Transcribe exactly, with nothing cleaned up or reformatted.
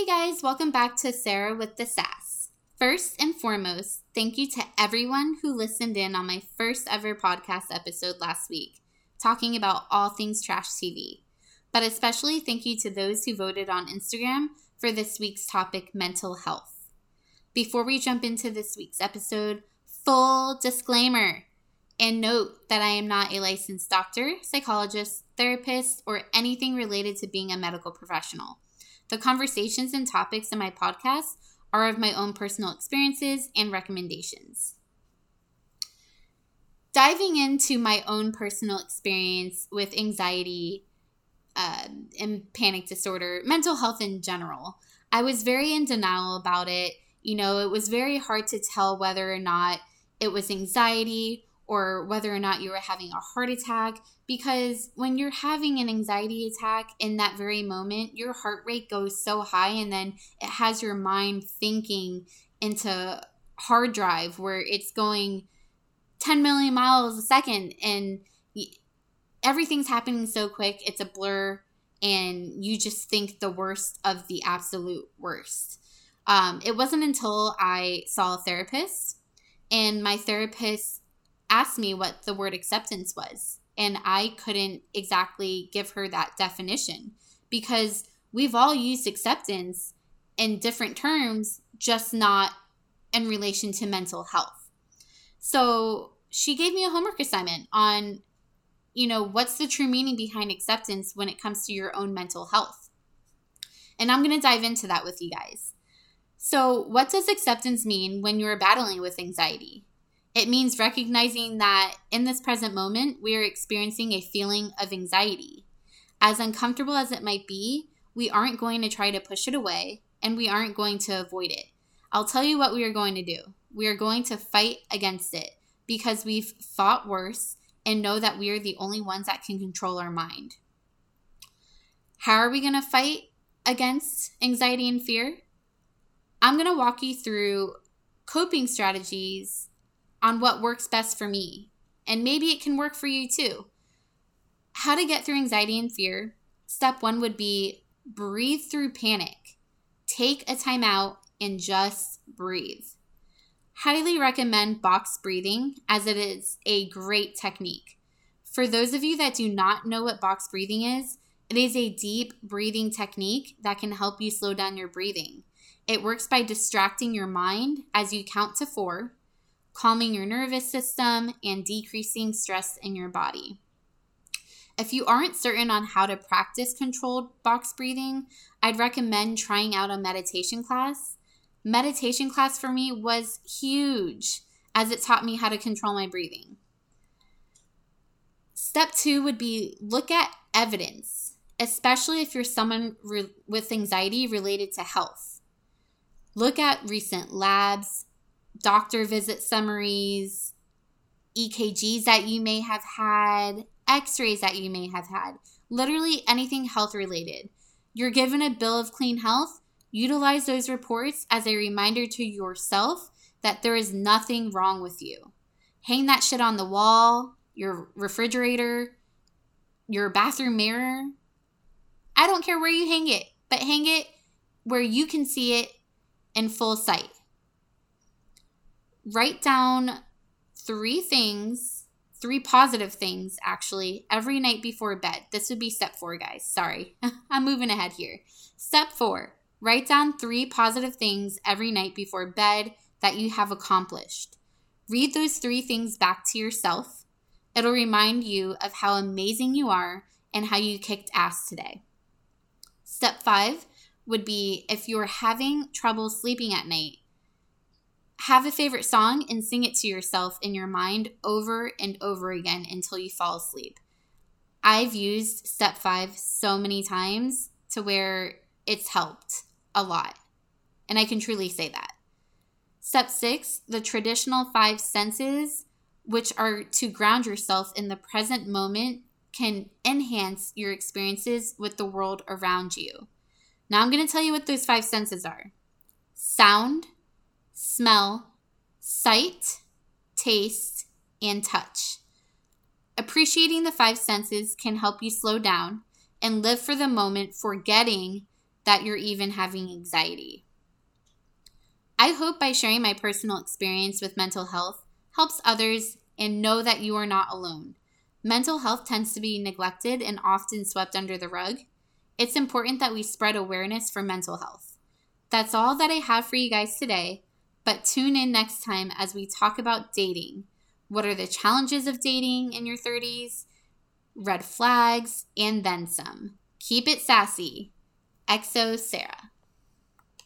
Hey guys, welcome back to Sarah with the SASS. First and foremost, thank you to everyone who listened in on my first ever podcast episode last week, talking about all things trash T V. But especially thank you to those who voted on Instagram for this week's topic, mental health. Before we jump into this week's episode, full disclaimer and note that I am not a licensed doctor, psychologist, therapist, or anything related to being a medical professional. The conversations and topics in my podcast are of my own personal experiences and recommendations. Diving into my own personal experience with anxiety uh, and panic disorder, mental health in general, I was very in denial about it. You know, it was very hard to tell whether or not it was anxiety or whether or not you were having a heart attack, because when you're having an anxiety attack in that very moment, your heart rate goes so high and then it has your mind thinking into hard drive where it's going ten million miles a second and everything's happening so quick, it's a blur, and you just think the worst of the absolute worst. Um, it wasn't until I saw a therapist, and my therapist asked me what the word acceptance was, and I couldn't exactly give her that definition because we've all used acceptance in different terms, just not in relation to mental health. So she gave me a homework assignment on, you know, what's the true meaning behind acceptance when it comes to your own mental health. And I'm going to dive into that with you guys. So what does acceptance mean when you're battling with anxiety? It means recognizing that in this present moment, we are experiencing a feeling of anxiety. As uncomfortable as it might be, we aren't going to try to push it away, and we aren't going to avoid it. I'll tell you what we are going to do. We are going to fight against it because we've fought worse and know that we are the only ones that can control our mind. How are we going to fight against anxiety and fear? I'm going to walk you through coping strategies on what works best for me, and maybe it can work for you too. How to get through anxiety and fear. Step one would be breathe through panic. Take a time out and just breathe. Highly recommend box breathing, as it is a great technique. For those of you that do not know what box breathing is, it is a deep breathing technique that can help you slow down your breathing. It works by distracting your mind as you count to four, calming your nervous system, and decreasing stress in your body. If you aren't certain on how to practice controlled box breathing, I'd recommend trying out a meditation class. Meditation class for me was huge, as it taught me how to control my breathing. Step two would be look at evidence, especially if you're someone re- with anxiety related to health. Look at recent labs, doctor visit summaries, E K Gs that you may have had, x-rays that you may have had, literally anything health related. You're given a bill of clean health, utilize those reports as a reminder to yourself that there is nothing wrong with you. Hang that shit on the wall, your refrigerator, your bathroom mirror. I don't care where you hang it, but hang it where you can see it in full sight. Write down three things, three positive things, actually, every night before bed. This would be step four, guys. Sorry, I'm moving ahead here. Step four, write down three positive things every night before bed that you have accomplished. Read those three things back to yourself. It'll remind you of how amazing you are and how you kicked ass today. Step five would be if you're having trouble sleeping at night, have a favorite song and sing it to yourself in your mind over and over again until you fall asleep. I've used step five so many times to where it's helped a lot, and I can truly say that. Step six, the traditional five senses, which are to ground yourself in the present moment, can enhance your experiences with the world around you. Now I'm going to tell you what those five senses are. Sound, smell, sight, taste, and touch. Appreciating the five senses can help you slow down and live for the moment, forgetting that you're even having anxiety. I hope by sharing my personal experience with mental health helps others, and know that you are not alone. Mental health tends to be neglected and often swept under the rug. It's important that we spread awareness for mental health. That's all that I have for you guys today, but tune in next time as we talk about dating. What are the challenges of dating in your thirties? Red flags, and then some. Keep it sassy. X O Sarah.